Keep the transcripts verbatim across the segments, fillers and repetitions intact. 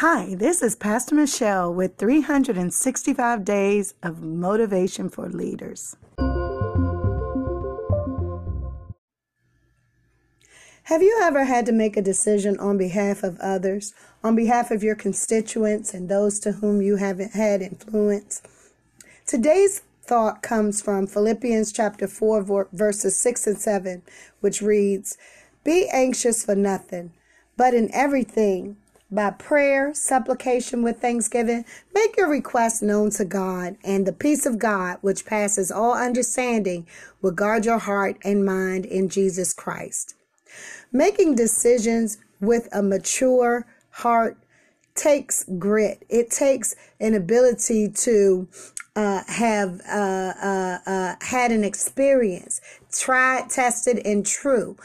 Hi, this is Pastor Michelle with three hundred sixty-five Days of Motivation for Leaders. Have you ever had to make a decision on behalf of others, on behalf of your constituents and those to whom you have had influence? Today's thought comes from Philippians chapter four, verses six and seven, which reads, "Be anxious for nothing, but in everything, by prayer, supplication with thanksgiving, make your requests known to God, and the peace of God, which passes all understanding, will guard your heart and mind in Jesus Christ." Making decisions with a mature heart takes grit. It takes an ability to uh, have uh, uh, uh, had an experience, tried, tested, and true.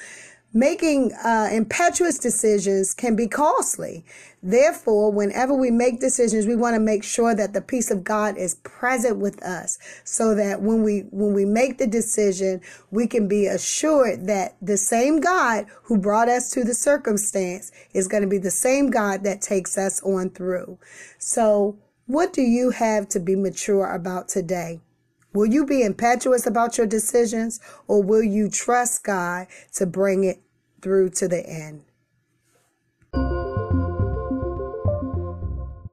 Making uh, impetuous decisions can be costly. Therefore, whenever we make decisions, we want to make sure that the peace of God is present with us, so that when we when we make the decision, we can be assured that the same God who brought us to the circumstance is going to be the same God that takes us on through. So, what do you have to be mature about today? Will you be impetuous about your decisions, or will you trust God to bring it through to the end?